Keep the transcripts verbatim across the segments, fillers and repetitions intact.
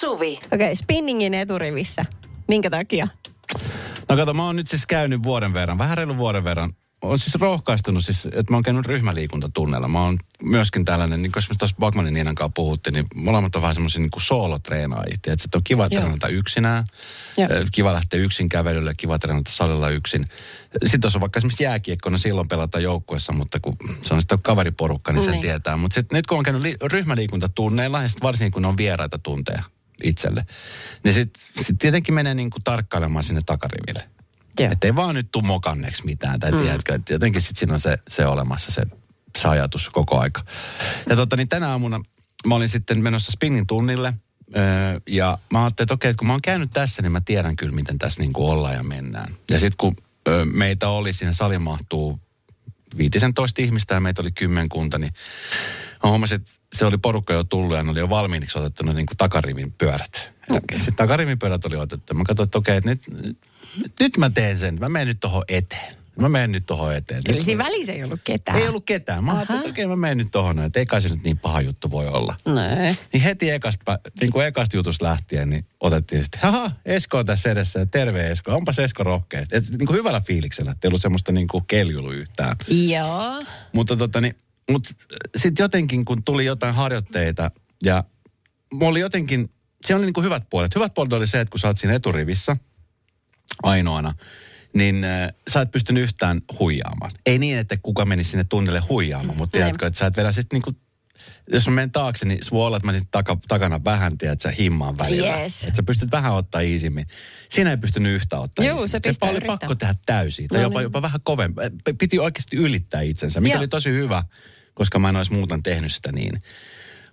Suvi. Okei, okay, spinningin eturivissä. Minkä takia? No kato, mä oon nyt siis käynyt vuoden verran, vähän reilun vuoden verran. Oon siis rohkaistunut, siis, että mä oon käynyt ryhmäliikuntatunneilla. Mä oon myöskin tällainen, niin kun esimerkiksi tuossa Bagmanin Niinan kanssa puhuttiin, niin molemmat on vähän semmoisia niin kuin soolotreenaajia. Että se on kiva treenata yksinään, Joo. kiva lähteä yksin kävelylle, kiva treenata salilla yksin. Sitten tuossa on vaikka esimerkiksi jääkiekko, no silloin pelataan joukkuessa, mutta kun se on sitten kaveriporukka, niin sen mm. tietää. Mutta sitten nyt kun on käynyt li- ryhmäliikuntatunneilla, ja sitten varsinkin kun on vieraita tunteja itselle, niin sitten sit tietenkin menee niin kuin tarkkailemaan sinne takariville. Yeah. Että ei vaan nyt tuu mokanneeksi mitään, tai mm. tiedätkö, että jotenkin sitten siinä on se, se olemassa, se, se ajatus koko aika. Ja totta, niin tänä aamuna mä olin sitten menossa spinnin tunnille, öö, ja mä ajattelin, että okei, että kun mä oon käynyt tässä, niin mä tiedän kyllä, miten tässä niin kuin ollaan ja mennään. Ja sitten kun öö, meitä oli, siinä sali mahtuu viisitoista ihmistä, ja meitä oli kymmenkunta, niin mä huomasin, että se oli porukka jo tullut, ja ne oli jo valmiiniksi otettu ne niin kuin takarivin pyörät. Okay. Sitten takarivin pyörät oli otettu. Mä katsoin, että okei, että nyt... Nyt mä teen sen. Mä menen nyt tohon eteen. Mä menen nyt tohon eteen. Eli siinä välissä ei ollut ketään. Ei ollut ketään. Mä Aha. ajattelin, että okei, mä menen nyt tohon. Että ei kai se nyt niin paha juttu voi olla. Noin. Niin heti ekasta, niin kuin ekasta jutusta lähtien, niin otettiin sitten, haha, Esko on tässä edessä. Terve Esko. Onpas Esko rohkea. Että niin kuin hyvällä fiiliksellä. Ei ollut semmoista niin kuin keljulu yhtään. Joo. Mutta tota niin, mutta sitten jotenkin, kun tuli jotain harjoitteita ja mulla oli jotenkin, se oli niin kuin hyvät puolet. Hyvät puolet oli se, että kun sä oot siinä eturivissä, ainoana, niin äh, sä et pystynyt yhtään huijaamaan. Ei niin, että kuka menisi sinne tunnille huijaamaan, mutta tiedätkö, että sä et vedä sitten niinku, jos mä menen taakse, niin voi olla, että mä taka, takana vähän, tiedät sä himmaan välillä. Yes. Että sä pystyt vähän ottaa iisimmin. Siinä ei pystynyt yhtään ottaa Juu, se, se oli yrittää. Pakko tehdä täysiä, tai no, jopa, niin. jopa vähän kovempaa. Piti oikeasti ylittää itsensä, mikä Joo. oli tosi hyvä, koska mä en olisi muuten tehnyt sitä niin.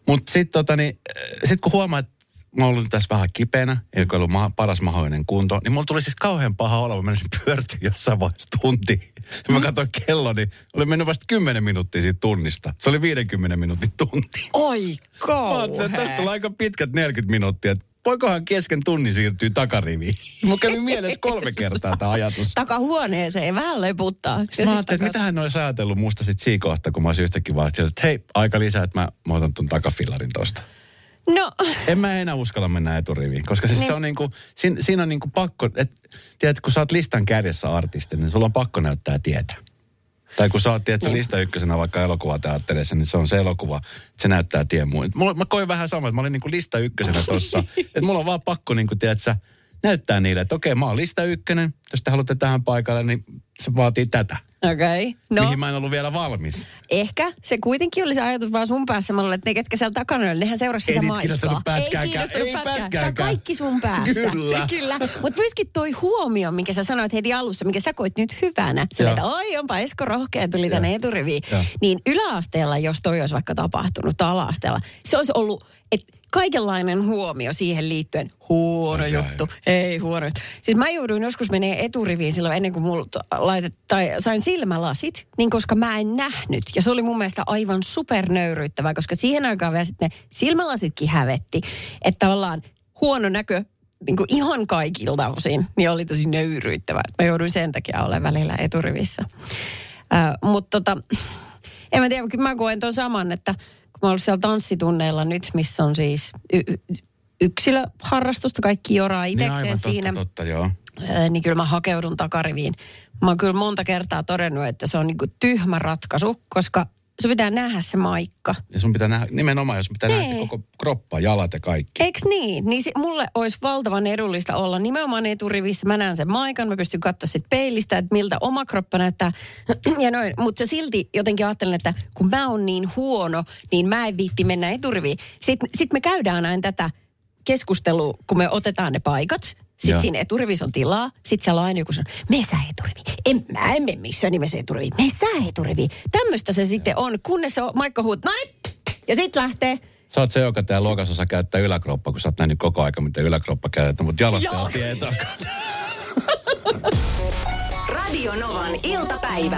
Mutta sitten tota, niin, sit kun huomaa, että mä oon ollut tässä vähän kipeänä, eikä ollut ma- paras mahdollinen kunto. Niin mulla tuli siis kauhean paha olla, mä menisin pyörtyä jossain vaiheessa tunti. Ja mä katsoin kello, niin oli mennyt vasta kymmenen minuuttia siitä tunnista. Se oli viidenkymmenen minuutin tunti. Oi kauhe! Tästä tulee aika pitkät neljäkymmentä minuuttia. Voikohan kesken tunnin siirtyy takariviin? Mun kävi mielessä kolme kertaa tämä ajatus. Takahuoneeseen, vähän leputtaa. Sitten mä ajattelin, että mitähän ne olisi ajatellut musta sitten siinä kohtaa, kun mä olisin yhtäkkiä vaan, että hei, aika lisää, että mä, mä otan ton takafillarin tosta. No. En mä enää uskalla mennä eturiviin, koska siis niin. se on niinku, siinä, siinä on niinku pakko, että tiedät, kun sä oot listan kärjessä artistin, niin sulla on pakko näyttää tietä. Tai kun sä oot, tiedät, niin. sä lista ykkösenä vaikka elokuvateatterissa, niin se on se elokuva, se näyttää tien muun. Mä koin vähän samaa, että mä olin niinku lista ykkösenä tossa, että mulla on vaan pakko niinku, tiedät sä, näyttää niille, että okei, mä oon lista ykkönen, jos te haluatte tähän paikalle, niin se vaatii tätä. Okei, okay. no. Mihin mä en ollut vielä valmis. Ehkä. Se kuitenkin oli se ajatus vaan sun päässä. Mä luulen, että ne ketkä siellä takana oli, nehän seurasi sitä maailmaa. Ei niitä kiinnostanut pätkääkään. Ei pätkääkään. Tämä on kaikki sun päässä. Kyllä. Kyllä. Mutta myöskin toi huomio, minkä sä sanoit heti alussa, minkä sä koit nyt hyvänä. Sillä, että oi, onpa Esko rohkea, tuli ja. tänne eturiviin. Ja. Niin yläasteella, jos toi olisi vaikka tapahtunut, tai ala-asteella, se olisi ollut, että kaikenlainen huomio siihen liittyen. Huono Ai juttu. Ei huono juttu. Siis mä jouduin joskus menee eturiviin silloin ennen kuin mulla laitettiin, tai sain silmälasit, niin koska mä en nähnyt. Ja se oli mun mielestä aivan supernöyryyttävää, koska siihen aikaan vielä sitten ne silmälasitkin hävetti. Että tavallaan huono näkö niin kuin ihan kaikilta osin, niin oli tosi nöyryyttävää. Mä jouduin sen takia olemaan välillä eturivissä. Äh, mutta tota, en mä tiedä, mä koen ton saman, että mä oon ollut siellä tanssitunneilla nyt, missä on siis y- y- yksilöharrastusta, kaikki joraa itsekseen niin siinä. Totta, totta, joo. Äh, niin kyllä mä hakeudun takariviin. Mä oon kyllä monta kertaa todennut, että se on niinku tyhmä ratkaisu, koska sun pitää nähdä se maikka. Ja sun pitää nähdä, nimenomaan, jos pitää nee. nähdä se koko kroppa, jalat ja kaikki. Eiks niin? Niin se, mulle olisi valtavan edullista olla nimenomaan eturivissä. Mä näen sen maikan, mä pystyn katsoa sit peilistä, että miltä oma kroppa näyttää. Ja noin, mutta se silti jotenkin ajattelen, että kun mä oon niin huono, niin mä en viitti mennä eturiviin. Sitten sit me käydään aina tätä keskustelua, kun me otetaan ne paikat. Sitten Joo. siinä eturivissä on tilaa. Sitten siellä on aina joku sanoo, me sä eturiviin. En mä en mene missään nimessä eturiviin. Me sä eturiviin. Tämmöistä se sitten on, kunnes se on Maikko huut. No niin. Ja sitten lähtee. Sä oot se, joka tää luokasosa käyttää yläkroppa, kun sä oot nähnyt koko aika, miten yläkroppa käytetään. Mutta jalostaja tietää. Radio Novan iltapäivä.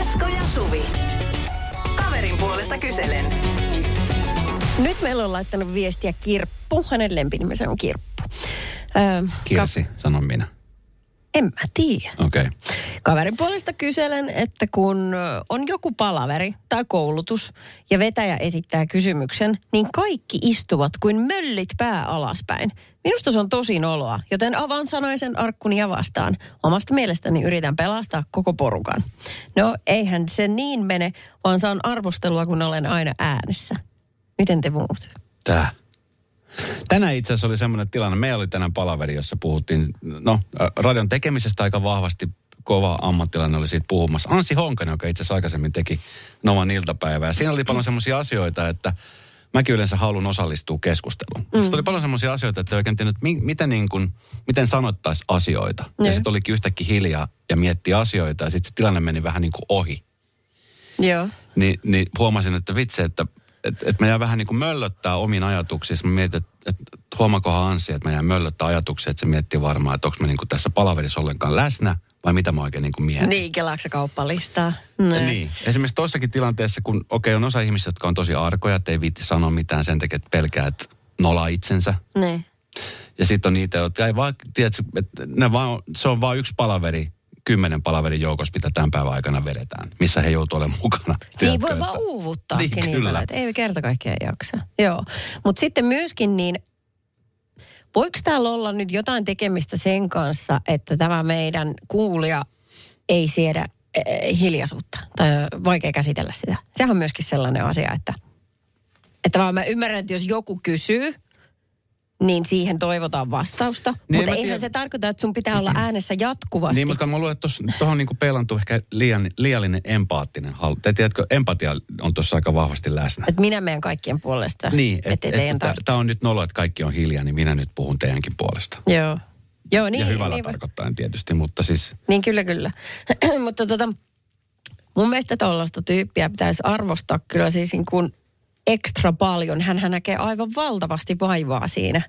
Esko ja Suvi. Kaverin puolesta kyselen. Nyt meillä on laittanut viestiä Kirppu. Hänen lempinimensä on Kirppu. Kirsi, Ka- sanon minä. En mä tiedä. Okei. Okay. Kaverin puolesta kyselen, että kun on joku palaveri tai koulutus ja vetäjä esittää kysymyksen, niin kaikki istuvat kuin möllit pää alaspäin. Minusta se on tosi noloa, joten avaan sanaisen arkkuni ja vastaan. Omasta mielestäni yritän pelastaa koko porukan. No, eihän se niin mene, vaan saan arvostelua, kun olen aina äänessä. Miten te muut? Tää. Tänään itse asiassa oli semmoinen tilanne. Meillä oli tänään palaveri, jossa puhuttiin, no, radion tekemisestä aika vahvasti. Kova ammattilainen oli siitä puhumassa. Anssi Honka, joka itse asiassa aikaisemmin teki Novan iltapäivää. Siinä oli paljon semmoisia asioita, että mäkin yleensä haluan osallistua keskusteluun. Mm. Sitten oli paljon semmoisia asioita, että oikein tiennyt, että miten, niin kuin, miten sanottaisiin asioita. Mm. Ja sitten olikin yhtäkkiä hiljaa ja mietti asioita ja sitten se tilanne meni vähän niin kuin ohi. Joo. Ni, niin huomasin, että vitsi, että et, et mä jään vähän niin kuin möllöttää omiin ajatuksiin. Mä mietin, että et, huomakohan Anssi, että mä jään möllöttää ajatuksia, että se miettii varmaan, että onko mä niin kuin tässä palaverissa ollenkaan läsnä. Vai mitä mä oikein niin kuin mietin? Niin, kelaako se kauppalistaa? Niin. Esimerkiksi tuossakin tilanteessa, kun okei, okay, on osa ihmisiä, jotka on tosi arkoja, että ei viitti sanoa mitään sen takia, että pelkää, että nolaa itsensä. Niin. Ja sitten on niitä, jotka ei vaan, tiedätkö, että ne vaan, se on vaan yksi palaveri, kymmenen palaverin joukossa, mitä tämän päivän aikana vedetään, missä he joutuu olemaan mukana. Niin, voi vaan uuvuttaakin niin, niin paljon, että ei kerta kaikkea jaksa. Joo, mutta sitten myöskin niin, voiko täällä olla nyt jotain tekemistä sen kanssa, että tämä meidän kuulija ei siedä hiljaisuutta tai vaikea käsitellä sitä? Sehän on myöskin sellainen asia, että, että vaan mä ymmärrän, että jos joku kysyy, niin siihen toivotaan vastausta. Niin, mutta eihän tiedä. Se tarkoita, että sun pitää olla äänessä jatkuvasti. Niin, mutta mä luulen, että tuohon niinku peilantuu ehkä liian, liiallinen empaattinen halu. Te tiedätkö, empatia on tuossa aika vahvasti läsnä. Että minä meidän kaikkien puolesta. Niin, että et, et, tämä on nyt nolo, että kaikki on hiljaa, niin minä nyt puhun teidänkin puolesta. Joo. Joo niin, ja hyvällä niin, tarkoittain tietysti, mutta siis... Niin, kyllä, kyllä. Mutta tota, mun mielestä tuollaista tyyppiä pitäisi arvostaa kyllä siis kun... ekstra paljon. Hänhän näkee aivan valtavasti vaivaa siinä.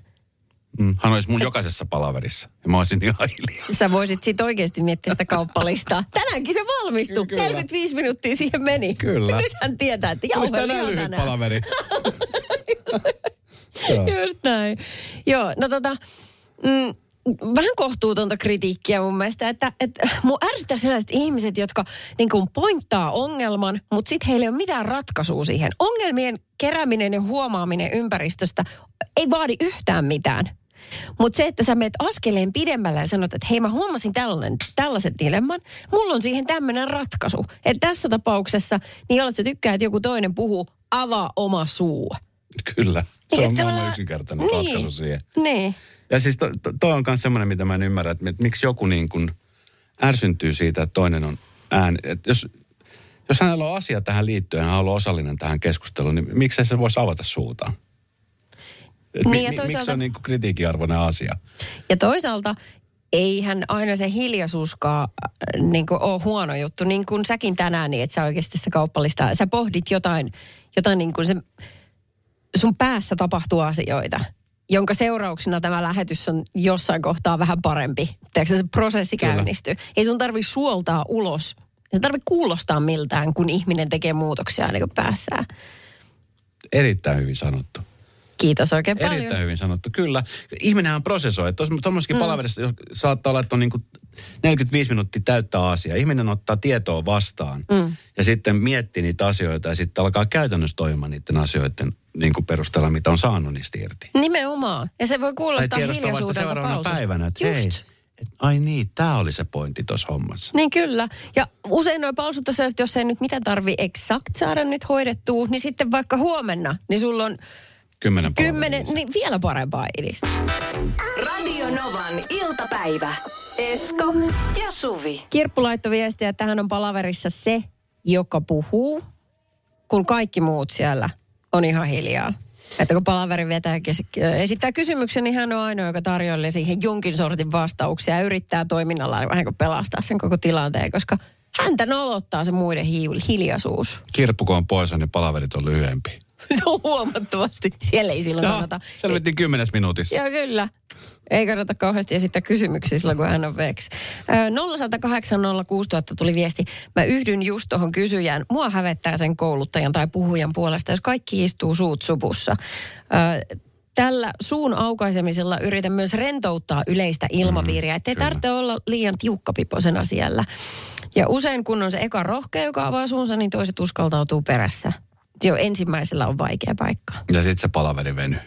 Mm, hän olisi mun jokaisessa palaverissa. Ja mä olisin ihan hiljaa. Sä voisit sit oikeasti miettiä sitä kauppalistaa. Tänäänkin se valmistui. Kyllä. neljäkymmentäviisi minuuttia siihen meni. Kyllä. Nyt hän tietää, että jauhe on ihan lyhyt palaveri. Just näin. Joo, no tota... Mm, vähän kohtuutonta kritiikkiä mun mielestä, että, että mun ärsyttää sellaiset ihmiset, jotka niin kuin pointtaa ongelman, mutta sitten heillä ei ole mitään ratkaisua siihen. Ongelmien kerääminen ja huomaaminen ympäristöstä ei vaadi yhtään mitään. Mutta se, että sä meet askeleen pidemmällä ja sanot, että hei mä huomasin tällainen, tällaisen dilemman, mulla on siihen tämmöinen ratkaisu. Että tässä tapauksessa, niin jolla sä tykkää, että joku toinen puhuu, avaa oma suu. Kyllä, se on maailman yksinkertainen niin, ratkaisu siihen. Niin. Ja siis to, to, toi on myös semmoinen, mitä mä en ymmärrä, että miksi joku niin kuin ärsyntyy siitä, että toinen on ääni. Että jos, jos hänellä on asia tähän liittyen, hän haluaa osallinen tähän keskusteluun, niin miksei se voisi avata suutaan? Niin mi, toisaalta... Miksi se on niin kuin kritiikiarvoinen asia? Ja toisaalta eihän aina se hiljaisuuskaan niin kuin ole huono juttu. Niin kuin säkin tänään, niin että sä oikeasti sitä kauppalista, sä pohdit jotain, jotain niin kuin se, sun päässä tapahtuu asioita. Jonka seurauksena tämä lähetys on jossain kohtaa vähän parempi. Tiedätkö, se prosessi käynnistyy. Kyllä. Ei sun tarvitse suoltaa ulos. Se tarvitse kuulostaa miltään, kun ihminen tekee muutoksia niin kuin päässään. Erittäin hyvin sanottu. Kiitos oikein paljon. Erittäin hyvin sanottu, kyllä. Ihminenhän prosessoi. Tuommoisessakin mm. palaverissa saattaa olla, että on niin kuin neljäkymmentäviisi minuuttia täyttää asiaa. Ihminen ottaa tietoa vastaan mm. ja sitten miettii niitä asioita ja sitten alkaa käytännössä toimimaan niiden asioiden niin kuin perusteella, mitä on saanut niistä irti. Nimenomaan. Ja se voi kuulostaa hiljaisuudelta seuraavana päivänä, että just. Hei, et, ai niin, tämä oli se pointti tuossa hommassa. Niin kyllä. Ja usein nuo palsut on sellaiset, jos ei nyt mitä tarvi eksakt saada nyt hoidettua, niin sitten vaikka huomenna, niin sulla on Kymmenen, Kymmenen niin vielä parempaa idistä. Radio Novan iltapäivä. Esko ja Suvi. Kirppu laittoi viestiä, että hän on palaverissa se, joka puhuu, kun kaikki muut siellä on ihan hiljaa. Että kun palaverin vetää esittää kysymyksen, niin hän on ainoa, joka tarjoilee siihen jonkin sortin vastauksia ja yrittää toiminnallaan vähän kuin pelastaa sen koko tilanteen, koska häntä nolottaa se muiden hiljaisuus. Kirppu kun on pois, niin palaverit on lyhyempi. Se on huomattavasti. Siellä ei silloin no, kannata. Selvittiin kymmenessä minuutissa. Joo, kyllä. Ei kannata kauheasti esittää kysymyksiä silloin, kun hän on veksi. nolla kahdeksan nolla kuusi nolla nolla nolla tuli viesti. Mä yhdyn just tuohon kysyjään. Mua hävettää sen kouluttajan tai puhujan puolesta, jos kaikki istuu suut supussa. tällä suun aukaisemisella yritän myös rentouttaa yleistä ilmapiiriä, ettei Kyllä. tarvitse olla liian tiukkapipoisena siellä. Ja usein kun on se eka rohkea, joka avaa suunsa, niin toiset uskaltautuu perässä. Jo ensimmäisellä on vaikea paikka. Ja sitten se palaveri venyy,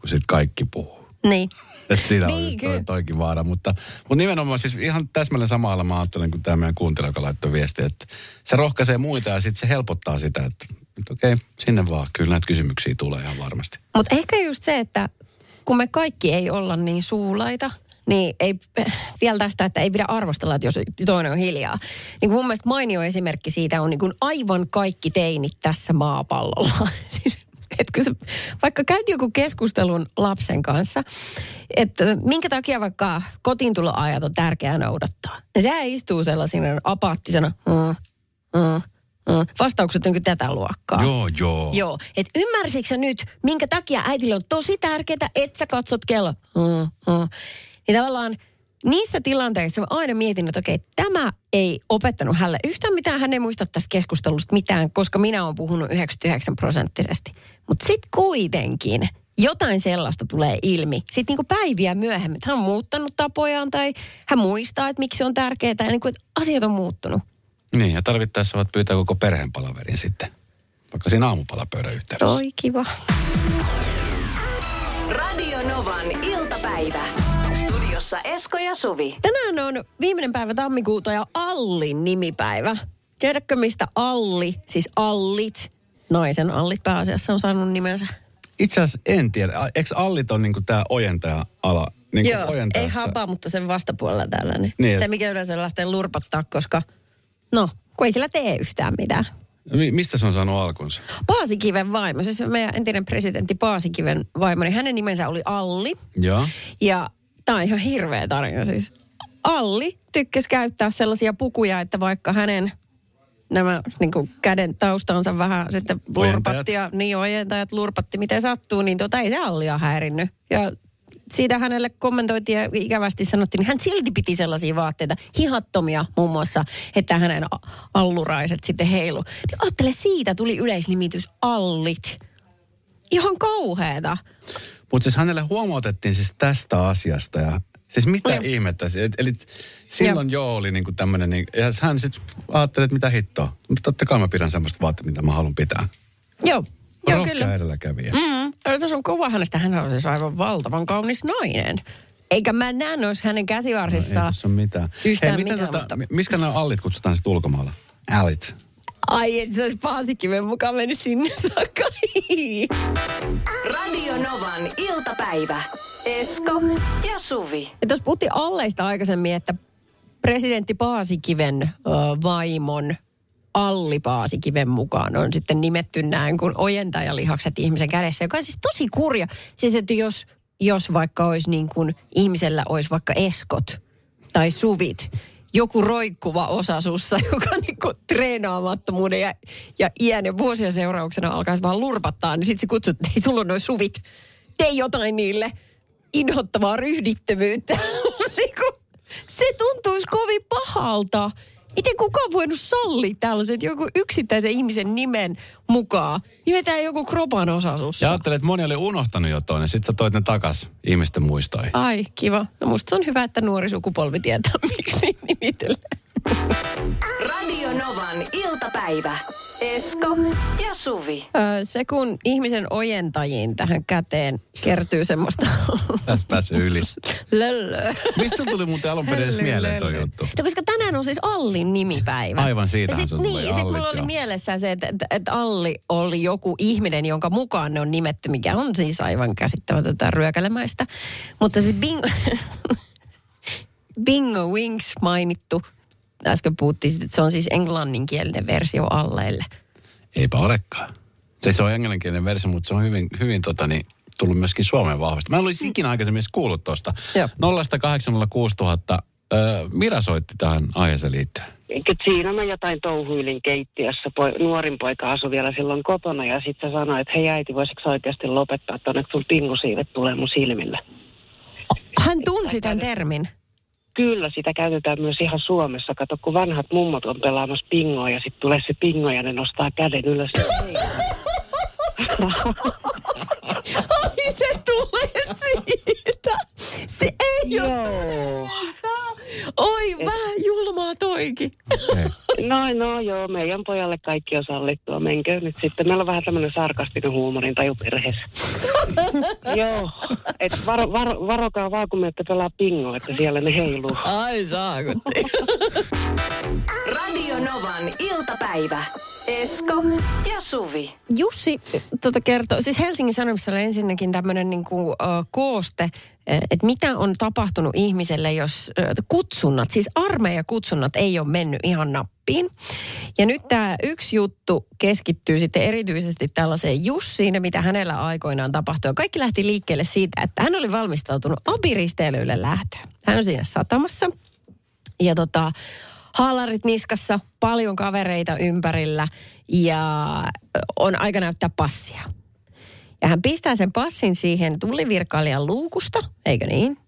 kun sitten kaikki puhuu. Niin. Että siinä niin, on toi, toikin vaara. Mutta, mutta nimenomaan siis ihan täsmälleen samalla mä ajattelen, kun tämä meidän kuuntelija, joka laittoi viestiä, että se rohkaisee muita ja sitten se helpottaa sitä, että, että okei, sinne vaan. Kyllä näitä kysymyksiä tulee ihan varmasti. Mutta ehkä just se, että kun me kaikki ei olla niin suulaita, niin ei vielä tästä, että ei pidä arvostella, että jos toinen on hiljaa. Niin mun mielestä mainio esimerkki siitä on niin kuin aivan kaikki teinit tässä maapallolla. Siis, että se, vaikka käyt joku keskustelun lapsen kanssa, että minkä takia vaikka kotiintuloajat on tärkeää noudattaa. Ja sehän istuu sellaisena apaattisena mm, mm, mm. vastaukset on tätä luokkaa. Joo, joo. Joo, että ymmärsitkö sä nyt, minkä takia äitille on tosi tärkeää, että sä katsot kello. Mm, mm. Niin tavallaan niissä tilanteissa mä aina mietin, että okei, tämä ei opettanut hänelle yhtään mitään. Hän ei muista tästä keskustelusta mitään, koska minä olen puhunut yhdeksänkymmentäyhdeksän prosenttisesti. Mutta sitten kuitenkin jotain sellaista tulee ilmi. Sitten niinku päiviä myöhemmin, että hän on muuttanut tapojaan tai hän muistaa, että miksi on tärkeää. Ja niinku, että asiat on muuttunut. Niin, ja tarvittaessa voit pyytää koko perheen palaverin sitten. Vaikka siinä aamupalapöydän yhteydessä. Oi, kiva. Radio Novan iltapäivä. Esko ja Suvi. Tänään on viimeinen päivä tammikuuta ja Allin nimipäivä. Tiedätkö mistä Alli, siis Allit, naisen Allit pääasiassa on saanut nimensä? Itse asiassa en tiedä. Eikö Allit on niinku tää ojentaja-ala? Niinku Joo, ojentajassa. Ei hapa, mutta sen vastapuolella täällä. Niin. Niin. Se mikä yleensä lähtee lurpattaa, koska no, kun ei sillä tee yhtään mitään. Mistä se on saanut alkunsa? Paasikiven vaimo, siis meidän entinen presidentti Paasikiven vaimo, niin hänen nimensä oli Alli. Joo. Ja tämä on ihan hirveä tarina siis. Alli tykkäsi käyttää sellaisia pukuja, että vaikka hänen nämä niin kuin käden taustansa vähän sitten lurpatti ja niin ojentajat lurpatti, miten sattuu, niin tuota ei se Allia häirinnyt. Ja siitä hänelle kommentoitiin ja ikävästi sanottiin, niin hän silti piti sellaisia vaatteita, hihattomia muun muassa, että hänen alluraiset sitten heilu. Niin ajattele, siitä tuli yleisnimitys Allit. Ihan kauheeta. Mutta siis hänelle huomautettiin siis tästä asiasta ja siis mitä ja. ihmettä. Eli silloin joo, joo oli niinku tämmöinen, niin, ja hän sitten ajatteli, että mitä hittoa. Mutta totta kai mä pidän semmoista vaatteita, mitä mä haluan pitää. Joo, joo rohkea kyllä. Rohkea edelläkävijä. Mm-hmm. Tässä on kova hänestä, hän on siis aivan valtavan kaunis nainen. Eikä mä näe noissa hänen käsivarsissaan. No, ei tässä ole mitään. Yhtään Hei, mitään. Tota, mutta miskä nämä allit kutsutaan sitten ulkomailla? Allit. Ai, et se olisi Paasikiven mukaan mennyt sinne saakka. Radio Novan iltapäivä. Esko ja Suvi. Ja tuossa puhuttiin Alleista aikaisemmin, että presidentti Paasikiven ö, vaimon Alli Paasikiven mukaan on sitten nimetty näin kuin ojentajalihakset ihmisen kädessä, joka on siis tosi kurja. Siis, että jos, jos vaikka olisi niin kuin ihmisellä olisi vaikka Eskot tai Suvit, joku roikkuva osa sussa, joka niinku treenaamattomuuden ja, ja iän ja vuosien seurauksena alkaisi vaan lurpattaa, niin sit se kutsut, että ei sulla on noi suvit. Tee jotain niille inhottavaa ryhdittömyyttä. Se tuntuisi kovin pahalta. Miten kukaan voinut sallia tällaiset joku yksittäisen ihmisen nimen mukaan? Nimetään joku kropan osa sussa. Ja ajattelin, että moni oli unohtanut jotain ja sit sä toit ne takas ihmisten muistoihin. Ai, kiva. No musta se on hyvä, että nuori sukupolvi tietää, miksi nimitellään. Radio Novan iltapäivä. Esko ja Suvi. Öö, se kun ihmisen ojentajiin tähän käteen kertyy semmoista pääsee yli. Löllö. Mistä tuli muuten alun perin mieleen toi juttu? No koska tänään on siis Allin nimipäivä. Aivan siitä. Niin, sit mulla oli mielessä se, että, että, että Alli oli joku ihminen, jonka mukaan ne on nimetty, mikä on siis aivan käsittämätöntä ryökälemäistä. Mutta siis bingo, bingo wings mainittu. Äsken puhuttiin, että se on siis englanninkielinen versio Alleille. Eipä olekaan. Se, se on englanninkielinen versio, mutta se on hyvin, hyvin tota, niin, tullut myöskin Suomeen vahvasti. Mä en olisi ikinä aikaisemmin kuullut tuosta. nolla kahdeksan nolla kuusi nolla nolla nolla. Öö, Mira soitti tähän aiheeseen liittyen. Siinä mä jotain touhuilin keittiössä. Po- nuorin poika asui vielä silloin kotona ja sitten sanoi, että hei äiti, voisitko oikeasti lopettaa tuonne, että sun pingusiivet tulee mun silmille. Hän tunsi tämän termin. Kyllä, sitä käytetään myös ihan Suomessa. Kato, kun vanhat mummot on pelaamassa pingoa ja sitten tulee se pingo ja ne nostaa käden ylös. Ai se tulee. siitä. Se ei joo. ole. Oi, et... vähän julmaa toikin. No, no joo, meidän pojalle kaikki on sallittua. Menkö nyt sitten. Meillä on vähän tämmöinen sarkastinen huumorin taju perheessä. Joo, että varo, varo, varokaa vaan, kun me ette pelaa pingoa, että siellä ne heiluu. Ai saakutti. Radio Novan iltapäivä. Esko ja Suvi. Jussi tuota kertoo, siis Helsingin Sanomissa oli ensinnäkin tämmöinen niin kuin, uh, kooste, että mitä on tapahtunut ihmiselle, jos uh, kutsunnat, siis armeijakutsunnat ei ole mennyt ihan nappiin. Ja nyt tämä yksi juttu keskittyy sitten erityisesti tällaiseen Jussiin, mitä hänellä aikoinaan tapahtui. Kaikki lähti liikkeelle siitä, että hän oli valmistautunut abiristeilylle lähtöön. Hän on siinä satamassa ja tota... haalarit niskassa, paljon kavereita ympärillä ja on aika näyttää passia. Ja hän pistää sen passin siihen tullivirkailijan luukusta, eikö niin?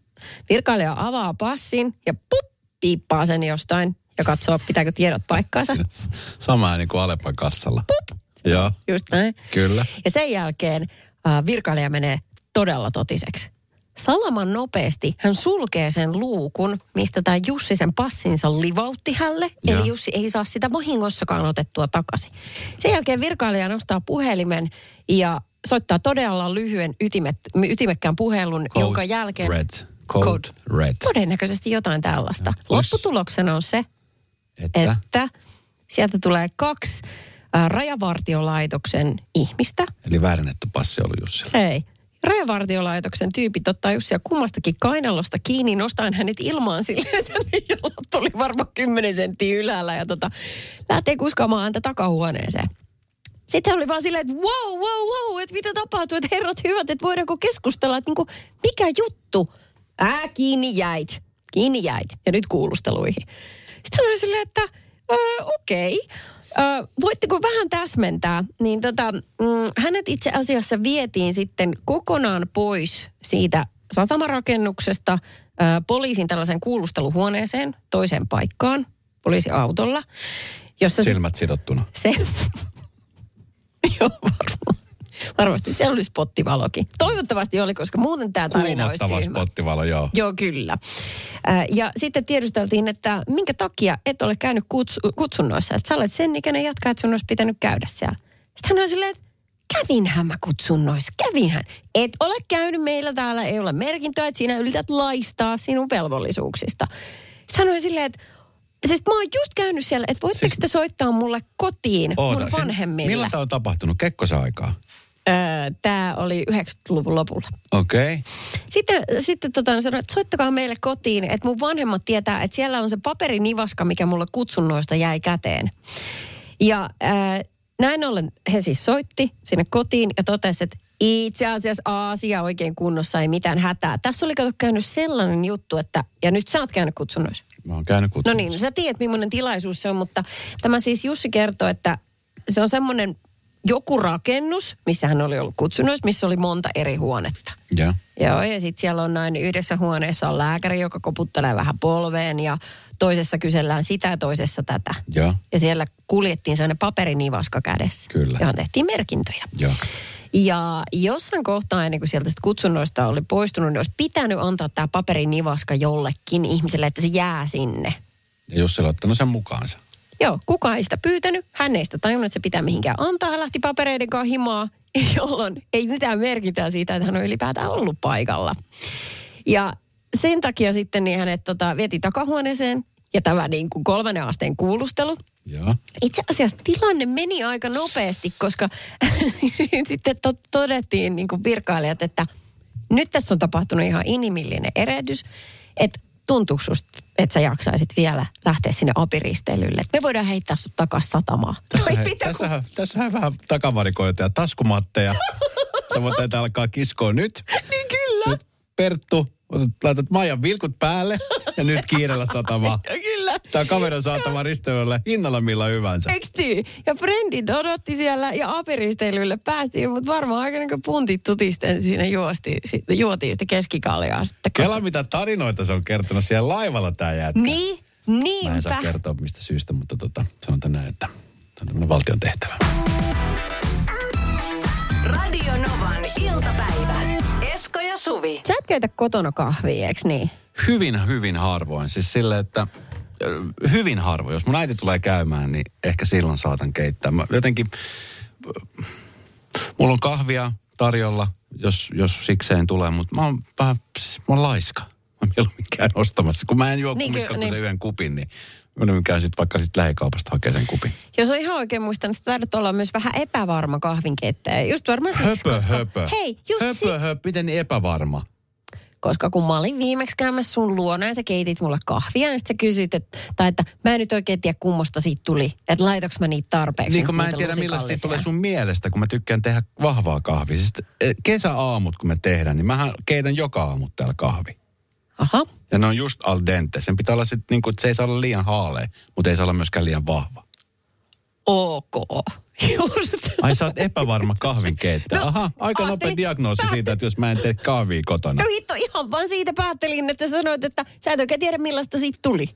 Virkailija avaa passin ja pup, piippaa sen jostain ja katsoo, pitääkö tiedot paikkaansa. Sama niin kuin Alepan kassalla. Pup, joo, just näin. Kyllä. Ja sen jälkeen virkailija menee todella totiseksi. Salaman nopeasti hän sulkee sen luukun, mistä tämä Jussi sen passinsa livautti hälle. Ja. Eli Jussi ei saa sitä vahingossakaan otettua takaisin. Sen jälkeen virkailija nostaa puhelimen ja soittaa todella lyhyen ytimet, ytimekkään puhelun, Code jonka jälkeen... Red. Code, Code red. Todennäköisesti jotain tällaista. Lopputuloksena on se, että, että sieltä tulee kaksi äh, rajavartiolaitoksen ihmistä. Eli väärennetty passi oli Jussilla. Ei. Rajavartiolaitoksen tyypit ottaa Jussia kummastakin kainalosta kiinni, nostaen hänet ilmaan silleen, että jolla tuli varmaan kymmenen senttiä ylällä ja tota, lähtee kuskaamaan häntä takahuoneeseen. Sitten hän oli vaan silleen, että wow, wow, wow, että mitä tapahtuu, että herrat hyvät, että voidaanko keskustella, että niinku, mikä juttu? Ää, kiinni jäit, kiinni jäit. Ja nyt kuulusteluihin. Sitten hän oli silleen, että okei. Okay. Ö, voitteko vähän täsmentää, niin tota, mm, hänet itse asiassa vietiin sitten kokonaan pois siitä satamarakennuksesta ö, poliisin tällaisen kuulusteluhuoneeseen, toiseen paikkaan, poliisiautolla. Jossa silmät sidottuna. Se, joo, varmaan. Varmasti siellä oli spottivalokin. Toivottavasti oli, koska muuten tämä tarina olisi tyhmä. Spottivalo, joo. Joo, kyllä. Ja sitten tiedusteltiin, että minkä takia et ole käynyt kutsu- kutsunnoissa. Että sä olet sen ikäinen jatka, että sun olisi pitänyt käydä siellä. Sitten hän on silleen, että kävinhän mä kutsunnoissa, kävinhän. Et ole käynyt, meillä täällä ei ole merkintöä, että sinä yrität laistaa sinun velvollisuuksista. Sitten hän on silleen, että siis mä oon just käynyt siellä, että voitteko siis... te soittaa mulle kotiin Oota, mun vanhemmille. Siis, milloin tämä on tapahtunut? Kekkosen aikaa? Tämä oli yhdeksänkymmentäluvun lopulla. Okei. Okay. Sitten, sitten tota, sanoin, että soittakaa meille kotiin, että mun vanhemmat tietää, että siellä on se paperinivaska, mikä mulle kutsunnoista jäi käteen. Ja ää, näin ollen he siis soitti sinne kotiin ja totesi, että itse asiassa asia oikein kunnossa, ei mitään hätää. Tässä oli käynyt sellainen juttu, että, ja nyt sä oot käynyt kutsunnoissa. Mä oon käynyt kutsunnoissa. No niin, sä tiedät millainen tilaisuus se on, mutta tämä siis Jussi kertoo, että se on semmoinen... joku rakennus, missä hän oli ollut kutsunnoissa, missä oli monta eri huonetta. Yeah. Joo, ja sitten siellä on näin yhdessä huoneessa on lääkäri, joka koputtelee vähän polveen ja toisessa kysellään sitä ja toisessa tätä. Yeah. Ja siellä kuljettiin sellainen paperinivaska kädessä, Kyllä. johon tehtiin merkintöjä. Yeah. Ja jossain kohtaa ennen kuin sieltä kutsunnoista oli poistunut, niin olisi pitänyt antaa tämä paperinivaska jollekin ihmiselle, että se jää sinne. Ja jos se on ottanut sen mukaansa. Joo, kukaan ei sitä pyytänyt. Hän ei sitä tajunnut, että se pitää mihinkään antaa. Hän lähti papereiden kanssa himaa, jolloin ei mitään merkintää siitä, että hän on ylipäätään ollut paikalla. Ja sen takia sitten niin hänet tota, vietiin takahuoneeseen ja tämä niin kuin kolmannen asteen kuulustelu. Ja. Itse asiassa tilanne meni aika nopeasti, koska sitten to- todettiin niin kuin virkailijat, että nyt tässä on tapahtunut ihan inhimillinen erehdys, että tuntuuko susta, että sä jaksaisit vielä lähteä sinne abiristeilylle? Me voidään heittää sut takas satamaan. Tässähän, no tässähän, tässähän vähän takavarikoita ja taskumatteja. Sä voit näitä alkaa kiskoa nyt. Niin kyllä. Nyt Perttu, laitat Maijan vilkut päälle ja nyt kiireellä satamaan. No kyllä. Tää kaverin saatamaan risteilylle hinnalla millä hyvänsä. Eiks tii? Ja frendit odotti siellä ja abiristeilylle päästiin, mutta varmaan aika niin kuin puntit tutisten siinä juosti, siitä, juotiin sitä keskikaljaa. Kela mitä tarinoita se on kertonut siellä laivalla tää jätkä. Niin, niinpä. Mä en saa kertoa mistä syystä, mutta tota, sanotaan näin, että tämä on tämmöinen valtion tehtävä. Radio Novan iltapäivä. Esko ja Suvi. Sä et käytä kotona kahvia, eiks niin? Hyvin, hyvin harvoin. Siis sille, että hyvin harvoin. Jos mun äiti tulee käymään, niin ehkä silloin saatan keittää. Mä jotenkin, mulla on kahvia tarjolla, jos, jos sikseen tulee, mutta mä oon vähän, siis mä oon laiska. Mä mieluummin käyn ostamassa. Kun mä en juo niin, kummiskaan niin. Kun se yhden kupin, niin mä nyt käyn sit vaikka sit lähikaupasta hakee sen kupin. Jos on ihan oikein muistanut, sä taidat olla myös vähän epävarma kahvinkeittäjä. Just varmaan höpö, siksi, koska... höpö. Hei, just höpö, si- höpö. Miten epävarma? Koska kun mä olin viimeksi käymässä sun luona ja sä keitit mulle kahvia, niin sit sä kysyit, että, tai että mä en nyt oikein tiedä kummosta siitä tuli, että laitoinko mä niitä tarpeeksi. Niin kun mä en tiedä millaista siitä tulee sun mielestä, kun mä tykkään tehdä vahvaa kahvia. Siis kesäaamut kun me tehdään, niin mähän keitän joka aamu täällä kahvi. Aha. Ja ne on just al dente. Sen pitää olla sitten niin kuin, että se ei saa olla liian haalea, mutta ei saa olla myöskään liian vahva. Ok. Just. Ai sä oot epävarma kahvinkeittäjä. No, aha, aika nopea te... diagnoosi siitä, että jos mä en tee kahvia kotona. No hitto, ihan vaan siitä päättelin, että sanoit, että sä et oikein tiedä millaista siitä tuli.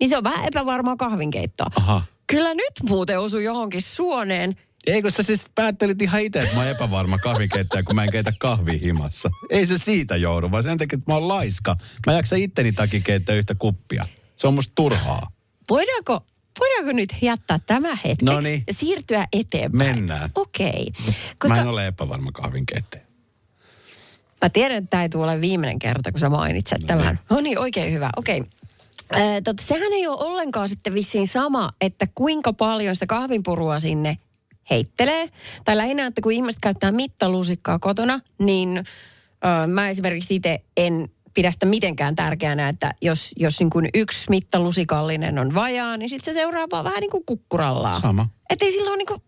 Niin se on vähän epävarmaa kahvinkeittoa. Aha. Kyllä nyt muuten osui johonkin suoneen. Eikö sä siis päättelit ihan itse, että mä oon epävarma kahvinkeittäjä, kun mä en keitä kahvia himassa. Ei se siitä joudu, vaan sen takia, että mä oon laiska. Mä jaksan itteni takia keittää yhtä kuppia. Se on musta turhaa. Voidaanko... Voidaanko nyt jättää tämä hetkeksi Noniin. Ja siirtyä eteenpäin? Mennään. Okei. Okay. Mä en ole epävarma kahvinkeittäjä. Mä tiedän, että tämä ei tule ole viimeinen kerta, kun sä mainitset no tämän. No niin, oikein hyvä. Okei. Okay. Äh, totta, sehän ei ole ollenkaan sitten vissiin sama, että kuinka paljon sitä kahvinpurua sinne heittelee. Tai lähinnä, että kun ihmiset käyttää mittalusikkaa kotona, niin äh, mä esimerkiksi itse en... pidä sitä mitenkään tärkeänä, että jos, jos niin kuin yksi mittalusikallinen on vajaa, niin sitten se seuraa vaan vähän niin kuin kukkurallaa. Sama. Että ei sillä ole niin kuin,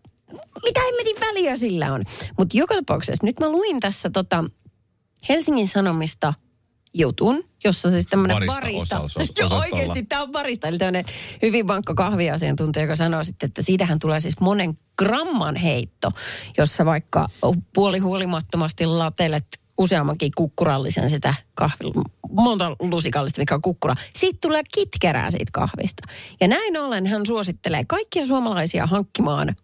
mitä hemmetin väliä sillä on. Mutta joka tapauksessa, nyt mä luin tässä tota Helsingin Sanomista jutun, jossa siis tämmöinen barista. barista osa, osa, oikeasti tämä on barista, eli tämmöinen hyvin vankka kahviasiantuntija, joka sanoo sitten, että siitähän tulee siis monen gramman heitto, jossa vaikka puoli huolimattomasti latelet useammankin kukkurallisen sitä kahvia, monta lusikallista, mikä on kukkura. Siitä tulee kitkerää siitä kahvista. Ja näin ollen hän suosittelee kaikkia suomalaisia hankkimaan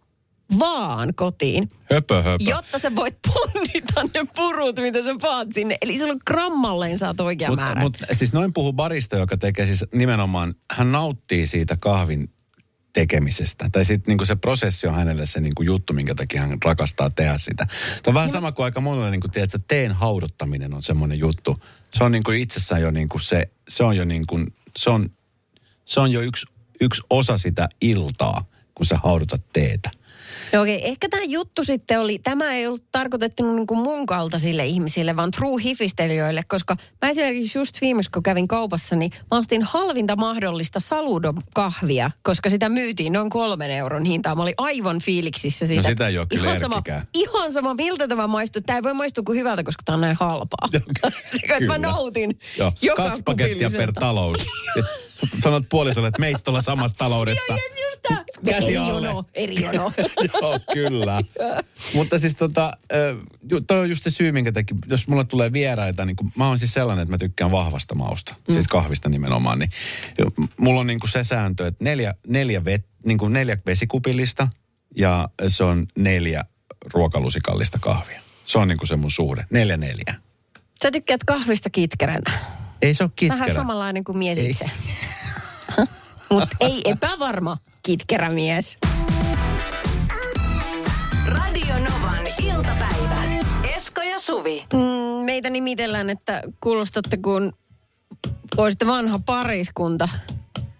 vaan kotiin, höpö, höpö. Jotta sä voit punnita ne purut, mitä sä paat sinne. Eli sulla grammalleen saat oikea mut, määrä. Mutta siis noin puhuu barista, joka tekee siis nimenomaan, hän nauttii siitä kahvin tekemisestä. Tai sitten niinku se prosessi on hänelle se niinku juttu, minkä takia hän rakastaa tehdä sitä. Tämä on vähän sama kuin aika monelle, niinku, tiedätkö, teen hauduttaminen on semmoinen juttu. Se on niinku itsessään jo niinku se, se on jo niinku, se on, se on jo yksi, yksi osa sitä iltaa, kun sä haudutat teetä. No okei, okay. Ehkä tämä juttu sitten oli, tämä ei ollut tarkoitettu niin kuin mun kaltaisille ihmisille, vaan true hifistelijöille, koska mä esimerkiksi just viimeksi, kun kävin kaupassa, niin mä ostin halvinta mahdollista Saludo-kahvia, koska sitä myytiin noin kolmen euron hintaa. Mä olin aivan fiiliksissä siitä. No sitä ei ole kyllä ihan sama, ihan sama, miltä tämä maistuu. Tämä ei voi maistua kuin hyvältä, koska tämä on näin halpaa. Mä nautin. Joo. Kaksi pakettia per talous. Sanot puolisolle, että meistä ollaan samassa taloudessa. Käsi jono, eri jono. Joo, kyllä. Mutta siis tota, toi on just se syy, minkä takia, jos mulla tulee vieraita, niin kun, mä oon siis sellainen, että mä tykkään vahvasta mausta, mm. siis kahvista nimenomaan, niin mulla on niin kuin se sääntö, että neljä, neljä, vet, niin kuin neljä vesikupillista ja se on neljä ruokalusikallista kahvia. Se on niin kuin se mun suhde, neljä neljä. Sä tykkäät kahvista kitkeränä. Ei se ole kitkerä. Vähän samanlainen kuin mies itse. Mutta ei epävarma kitkerä mies. Radio Novan iltapäivä. Esko ja Suvi. Mm, meitä nimitellään, että kuulostatte kun olisitte vanha pariskunta,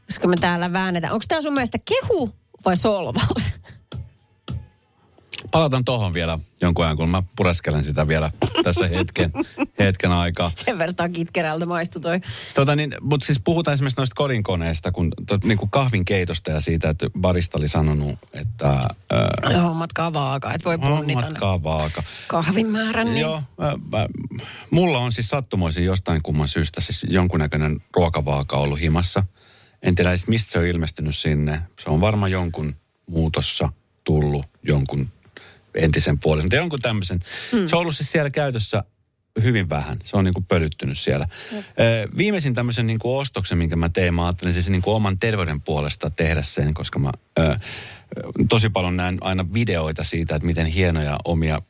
koska me täällä väännetään. Onko tämä sun mielestä kehu vai solvaus? Palataan tohon vielä jonkun ajan, kun mä pureskelen sitä vielä tässä hetken, hetken aikaa. Sen verran kitkerältä maistui toi. Tota niin, mutta siis puhutaan esimerkiksi noista kodinkoneista, kun to, niin kuin kahvinkeitosta ja siitä, että barista oli sanonut, että... Ää, hommatkaa vaaka, että voi punnita. Hommatkaa vaaka. Kahvin määrän. Niin... Joo, ää, ää, mulla on siis sattumoisin jostain kumman syystä siis jonkunnäköinen ruokavaaka ollut himassa. En tiedä, mistä se on ilmestynyt sinne. Se on varmaan jonkun muutossa tullut jonkun... entisen puolisen, tai jonkun tämmöisen. Hmm. Se on ollut siis siellä käytössä hyvin vähän. Se on niin kuin pölyttynyt siellä. Hmm. Viimeisin tämmöisen niin kuin ostoksen, minkä mä tein, mä ajattelin siis niin kuin oman terveyden puolesta tehdä sen, koska mä ö, tosi paljon näen aina videoita siitä, että miten hienoja omia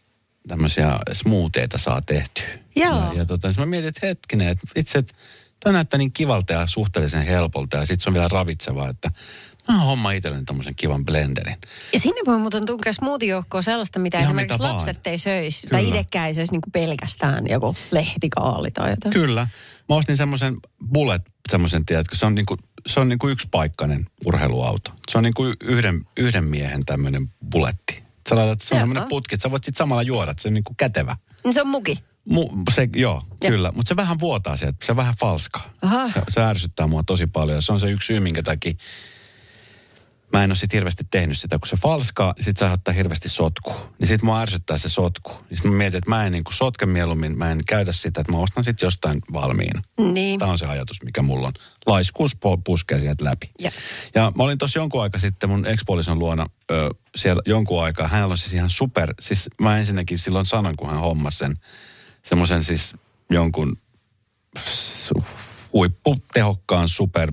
tämmöisiä smoothieita saa tehtyä. Joo. Ja, ja tota, mä mietin, että hetkinen, että itse, että tämä näyttää niin kivalta ja suhteellisen helpolta ja sitten se on vielä ravitsevaa, että mä hommaan itselleni tämmöisen kivan blenderin. Ja sinne voi muuten tunkea smoothie-joukkoon sellaista, mitä ihan esimerkiksi mitä lapset ei söisi tai itsekään ei söisi niin kuin pelkästään joku lehtikaali tai jotain. Kyllä. Mä ostin semmoisen bullet, semmoisen, tiedätkö, se on niin kuin, se on niin kuin yksipaikkainen urheiluauto. Se on niin kuin yhden, yhden miehen tämmöinen bulletti. Sä laitat, se on semmoinen putki, sä voit sit samalla juoda, se on niin kuin kätevä. Niin se on muki. Mu, se, joo, ja. Kyllä. Mutta se vähän vuotaa se, se vähän falskaa. Se, se ärsyttää mua tosi paljon. Se on se yksi syy, minkä takia mä en ole sit hirveästi tehnyt sitä. Kun se falskaa, sit sä ottaa hirveästi sotkua. Niin sit mua ärsyttää se sotku. Niin sit mä mietin, että mä en niin kuin sotke mieluummin, mä en käytä sitä, että mä ostan sit jostain valmiina. Niin. Tää on se ajatus, mikä mulla on. Laiskuus puskee sieltä läpi. Ja. ja mä olin tossa jonkun aika sitten mun ex-puolison luona ö, siellä jonkun aikaa. Hänellä on siis ihan super, siis mä ensinnäkin silloin sanon, kun hän hommasi sen semmoisen siis jonkun huipputehokkaan super,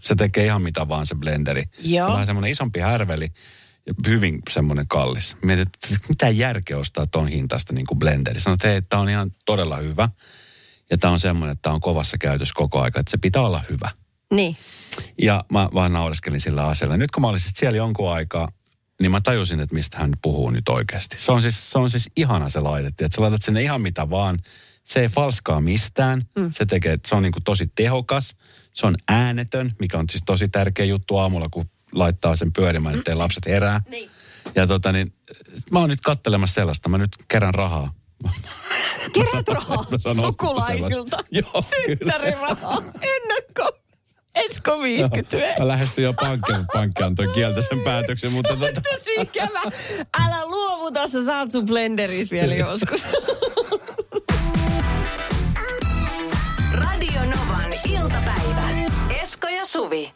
se tekee ihan mitä vaan se blenderi. Joo. Se on semmoinen isompi härveli ja hyvin semmoinen kallis. Mietit, että mitä järkeä ostaa ton hintaista niin kuin blenderi. Sanoit, että hei, tää on ihan todella hyvä. Ja tää on semmoinen, että tää on kovassa käytössä koko aika, että se pitää olla hyvä. Niin. Ja mä vaan naureskelin sillä asialla. Nyt kun mä olin sitten siellä jonkun aikaa, niin mä tajusin, että mistä hän puhuu nyt oikeasti. Se on siis, se on siis ihana se laitettiin, että sä laitat sinne ihan mitä vaan. Se ei falskaa mistään. Mm. Se tekee, se on niin kuin tosi tehokas. Se on äänetön, mikä on siis tosi tärkeä juttu aamulla, kun laittaa sen pyörimään, ettei lapset herää. Niin. Ja tota niin, mä oon nyt kattelemassa sellaista. Mä nyt kerään rahaa. Kerät rahaa sukulaisilta. Synttärivahaa. Ennakko. Esko viisikymmentä. Mä lähestyn jo pankkiin, mutta pankki antoi kieltäisen päätöksen. Mutta tota... Tosi ikävä. Älä luovuta, sä saat sun blenderis vielä joskus. Radio Novan iltapäivä. Esko ja Suvi.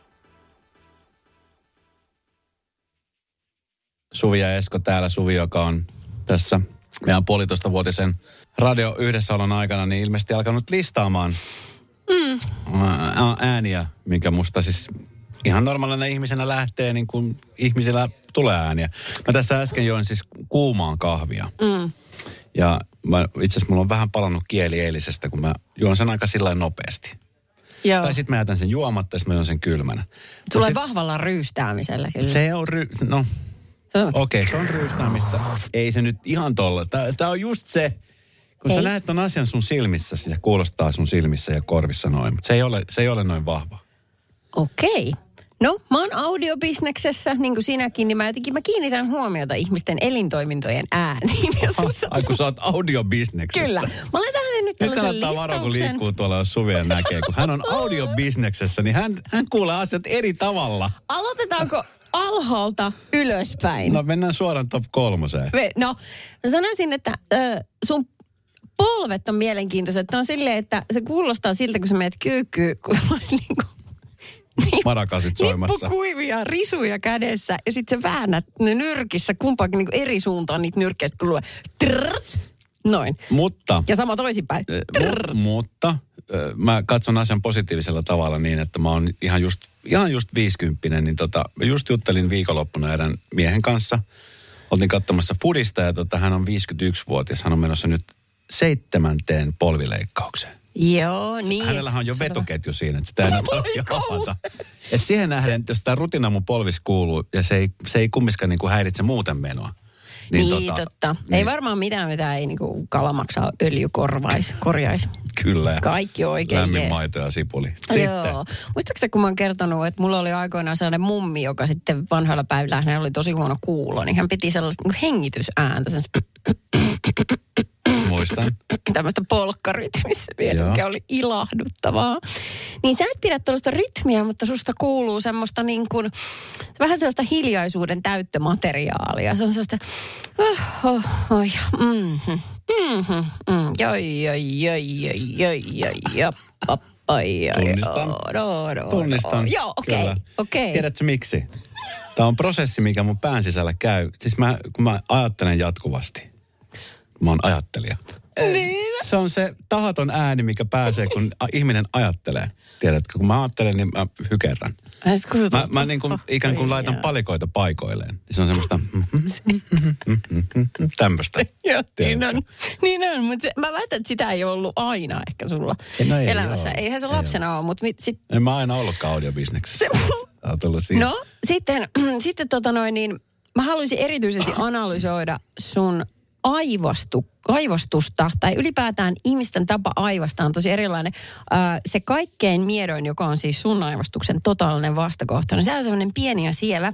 Suvi ja Esko täällä. Suvi, joka on tässä meidän puolitoista vuotisen radio yhdessäolon aikana, niin ilmeisesti alkanut listaamaan mm. ääniä, minkä musta siis ihan normaalina ihmisenä lähtee, niin kuin ihmisellä tulee ääniä. Mä tässä äsken join siis kuumaan kahvia. Mm. Ja itse asiassa mulla on vähän palannut kieli eilisestä, kun mä juon sen aika sillä nopeasti. Joo. Tai sitten mä jätän sen juomatta ja sitten mä juon sen kylmänä. Tulee vahvalla ryystäämisellä kyllä. Se on ry... No, okei, okay, se on ryystäämistä. Ei se nyt ihan tolla. Tää, tää on just se... Kun ei. Sä näet ton asian sun silmissä, se kuulostaa sun silmissä ja korvissa noin, mutta se ei ole, se ei ole noin vahva. Okei. No, mä oon audiobisneksessä, niin kuin sinäkin, niin mä jotenkin mä kiinnitän huomiota ihmisten elintoimintojen ääniin. Ai kun sä oot audiobisneksessä. Kyllä. Mä laitan hänen nyt tällaisen listauksen. Nyt kannattaa varoa, kun liikkuu tuolla, jos Suvia näkee. Kun hän on audiobisneksessä, niin hän, hän kuulee asiat eri tavalla. Aloitetaanko... alhaalta ylöspäin. No mennään suoraan top kolmoseen. No, mä sanoisin, että ö, sun polvet on mielenkiintoiset. Ne on silleen, että se kuulostaa siltä, kun sä menet kyykkyyn, kun sulla olisi niinku... Marakasit soimassa. Nippukuivia risuja kädessä ja sit sä väännät ne nyrkissä kumpaankin niinku eri suuntaan niitä nyrkkejä, kun luo. Noin. Mutta. Ja sama toisinpäin. Mu- mutta ö, mä katson asian positiivisella tavalla niin, että mä oon ihan just... Ihan just viisikymppinen, niin tota, just juttelin viikonloppuna erään miehen kanssa. Oltiin katsomassa Foodista ja tota, hän on viisikymmentäyksivuotias. Hän on menossa nyt seitsemänteen polvileikkaukseen. Joo, niin. Hänellähän on jo vetoketju siinä, että sitä ei enää jahata. Et siihen nähden, jos tämä rutina mun polvis kuuluu ja se ei, se ei kummiskaan niinku häiritse muuten menoa. Niin, niin tota, totta. Niin. Ei varmaan mitään, mitä ei niinku kala maksaa öljy korvaisi, korjaisi. Kyllä. Kaikki oikein. Lämmin jees. Maito ja sipuli. Sitten. Joo. Muistatko sä, kun mä oon kertonut, että mulla oli aikoinaan sellainen mummi, joka sitten vanhoilla päivillä, hän oli tosi huono kuulo, niin hän piti sellaista niin kuin hengitysääntä. Sellaista... Muistan. Tämmöistä polkkarytmissä vielä, mikä oli ilahduttavaa. Niin sä et pidä tuollaista rytmiä, mutta susta kuuluu semmoista niin kuin, vähän sellaista hiljaisuuden täyttömateriaalia. Se on sellaista, oh, oh, oh, mhm, mhm, mhm, joi, joi, joi, joi, joi, joi, jop, oi, oi, tunnistan. Ro, ro, tunnistan. Ro. Joo, okei, okay, okei. Okay. Tiedätkö miksi? Tämä on prosessi, mikä mun pään sisällä käy. Siis mä, kun mä ajattelen jatkuvasti. Mä oon ajattelija. Niin. Se on se tahaton ääni, mikä pääsee, kun ihminen ajattelee. Tiedätkö, kun mä ajattelen, niin mä hykerrän. Mä, mä niin kuin, ikään kuin laitan palikoita paikoilleen. Se on semmoista... Mm-hmm. usein. Tämmöistä. Joo, niin on. Niin on, mutta mä väitän, että sitä ei ollut aina ehkä sulla no ei, elämässä. Joo. Eihän se lapsena ei ole, ole mutta mit, sit... En mä aina ollutkaan audiobisneksessä. No, sitten, sitten tota noin niin, mä haluaisin erityisesti analysoida sun aivastu, aivastusta, tai ylipäätään ihmisten tapa aivastaa on tosi erilainen. Äh, se kaikkein miedoin, joka on siis sun aivastuksen totaalinen vastakohta, niin se on sellainen pieni ja siellä,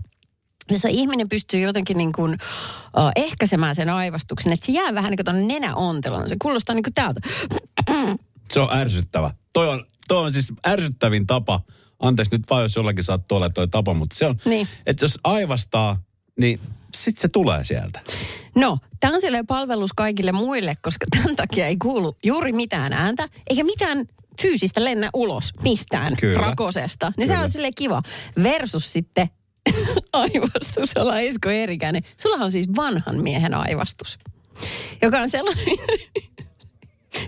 jossa ihminen pystyy jotenkin niin kuin, äh, ehkäisemään sen aivastuksen, että se jää vähän niin kuin tuonne nenäonteloon. Se kuulostaa niin kuin täältä. Se on ärsyttävä. Toi on, toi on siis ärsyttävin tapa. Anteeksi nyt vaan, jos jollakin saattaa olla toi tapa, mutta se on, niin. Että jos aivastaa, niin sitten se tulee sieltä. No, tämä on silleen palvelus kaikille muille, koska tämän takia ei kuulu juuri mitään ääntä, eikä mitään fyysistä lennä ulos mistään Kyllä. rakosesta. Niin Kyllä. se on silleen kiva. Versus sitten aivastusala Esko Eerikäinen. Sulla on siis vanhan miehen aivastus, joka on sellainen,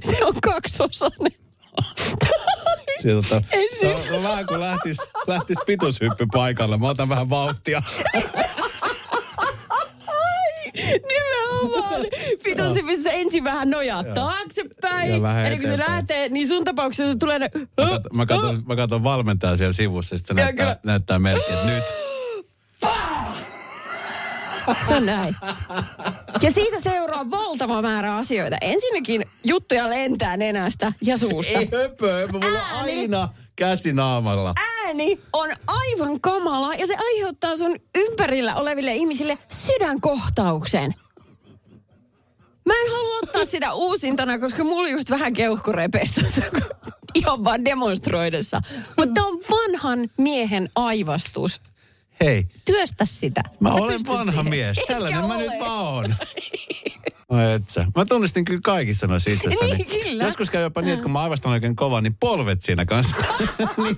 se on kaksosainen. Sieltä, se on vähän kuin lähtisi, lähtisi pituushyppy paikalle. Mä otan vähän vauhtia. Nimenomaan. Pituushypyssä ensin vähän nojaa Joo. taaksepäin. Eli kun se lähtee, niin sun tapauksessa se tulee ne... Mä katson, mä katson valmentaa siellä sivussa, sitten se näyttää, näyttää merkkiä, että nyt... Se on näin. Ja siitä seuraa valtava määrä asioita. Ensinnäkin juttuja lentää nenästä ja suusta. Ei höpö, höpö. Mulla on aina käsi naamalla. Ääni on aivan kamala ja se aiheuttaa sun ympärillä oleville ihmisille sydänkohtauksen. Mä en halua ottaa sitä uusintana, koska mulla just vähän keuhko repestässä ihan vaan demonstroidessa. Mutta on vanhan miehen aivastus. Hei. Työstä sitä. Mä Sä olen vanha siihen. Mies. Tällainen mä nyt vaan oon. Mä tunnistin kyllä kaikissa noissa itsessäni. Niin, kyllä. Joskus käy jopa niin, että kun mä aivastan oikein kovaa, niin polvet siinä kanssa.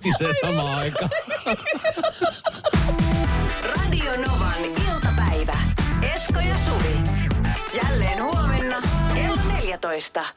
niin se sama aika. Radio Novan iltapäivä. Esko ja Suvi. Jälleen huomenna kello neljätoista.